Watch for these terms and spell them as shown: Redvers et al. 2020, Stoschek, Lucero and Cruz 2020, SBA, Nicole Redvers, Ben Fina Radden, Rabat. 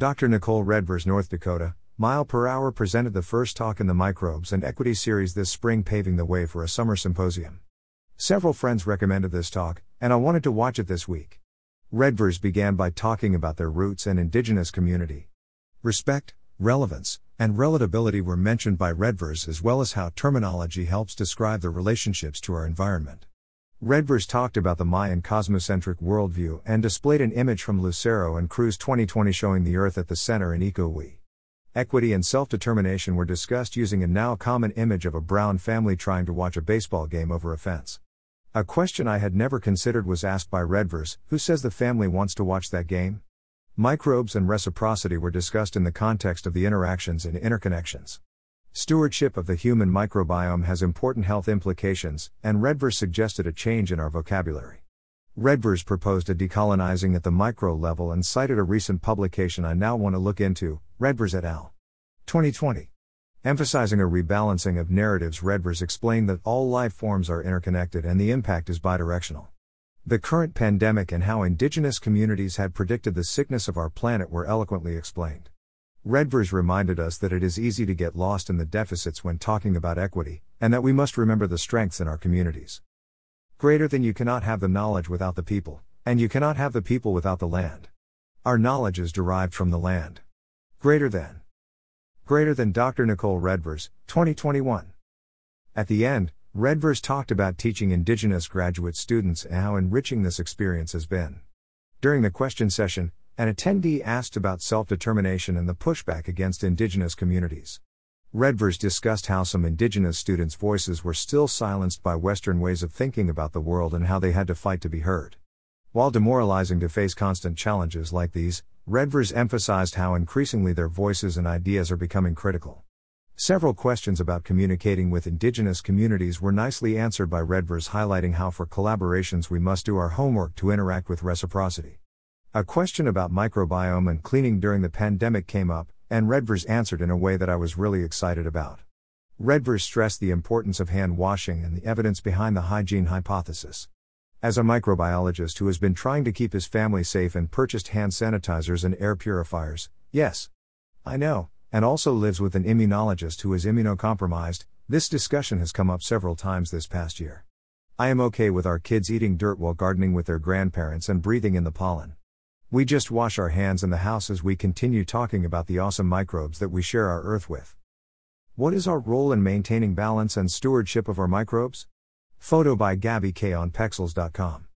Dr. Nicole Redvers, North Dakota, mile per hour, presented the first talk in the Microbes and Equity series this spring, paving the way for a summer symposium. Several friends recommended this talk, and I wanted to watch it this week. Redvers began by talking about their roots and indigenous community. Respect, relevance, and relatability were mentioned by Redvers, as well as how terminology helps describe the relationships to our environment. Redvers talked about the Mayan cosmocentric worldview and displayed an image from Lucero and Cruz 2020 showing the Earth at the center in eco-we. Equity and self-determination were discussed using a now common image of a brown family trying to watch a baseball game over a fence. A question I had never considered was asked by Redvers, who says the family wants to watch that game? Microbes and reciprocity were discussed in the context of the interactions and interconnections. Stewardship of the human microbiome has important health implications, and Redvers suggested a change in our vocabulary. Redvers proposed a decolonizing at the micro level and cited a recent publication I now want to look into, Redvers et al. 2020. Emphasizing a rebalancing of narratives, Redvers explained that all life forms are interconnected and the impact is bidirectional. The current pandemic and how indigenous communities had predicted the sickness of our planet were eloquently explained. Redvers reminded us that it is easy to get lost in the deficits when talking about equity, and that we must remember the strengths in our communities. Greater than you cannot have the knowledge without the people, and you cannot have the people without the land. Our knowledge is derived from the land. Greater than. Greater than Dr. Nicole Redvers, 2021. At the end, Redvers talked about teaching Indigenous graduate students and how enriching this experience has been. During the question session, an attendee asked about self-determination and the pushback against Indigenous communities. Redvers discussed how some Indigenous students' voices were still silenced by Western ways of thinking about the world and how they had to fight to be heard. While demoralizing to face constant challenges like these, Redvers emphasized how increasingly their voices and ideas are becoming critical. Several questions about communicating with Indigenous communities were nicely answered by Redvers, highlighting how for collaborations we must do our homework to interact with reciprocity. A question about microbiome and cleaning during the pandemic came up, and Redvers answered in a way that I was really excited about. Redvers stressed the importance of hand washing and the evidence behind the hygiene hypothesis. As a microbiologist who has been trying to keep his family safe and purchased hand sanitizers and air purifiers, yes, I know, and also lives with an immunologist who is immunocompromised, this discussion has come up several times this past year. I am okay with our kids eating dirt while gardening with their grandparents and breathing in the pollen. We just wash our hands in the house as we continue talking about the awesome microbes that we share our earth with. What is our role in maintaining balance and stewardship of our microbes? Photo by Gabby K on Pexels.com.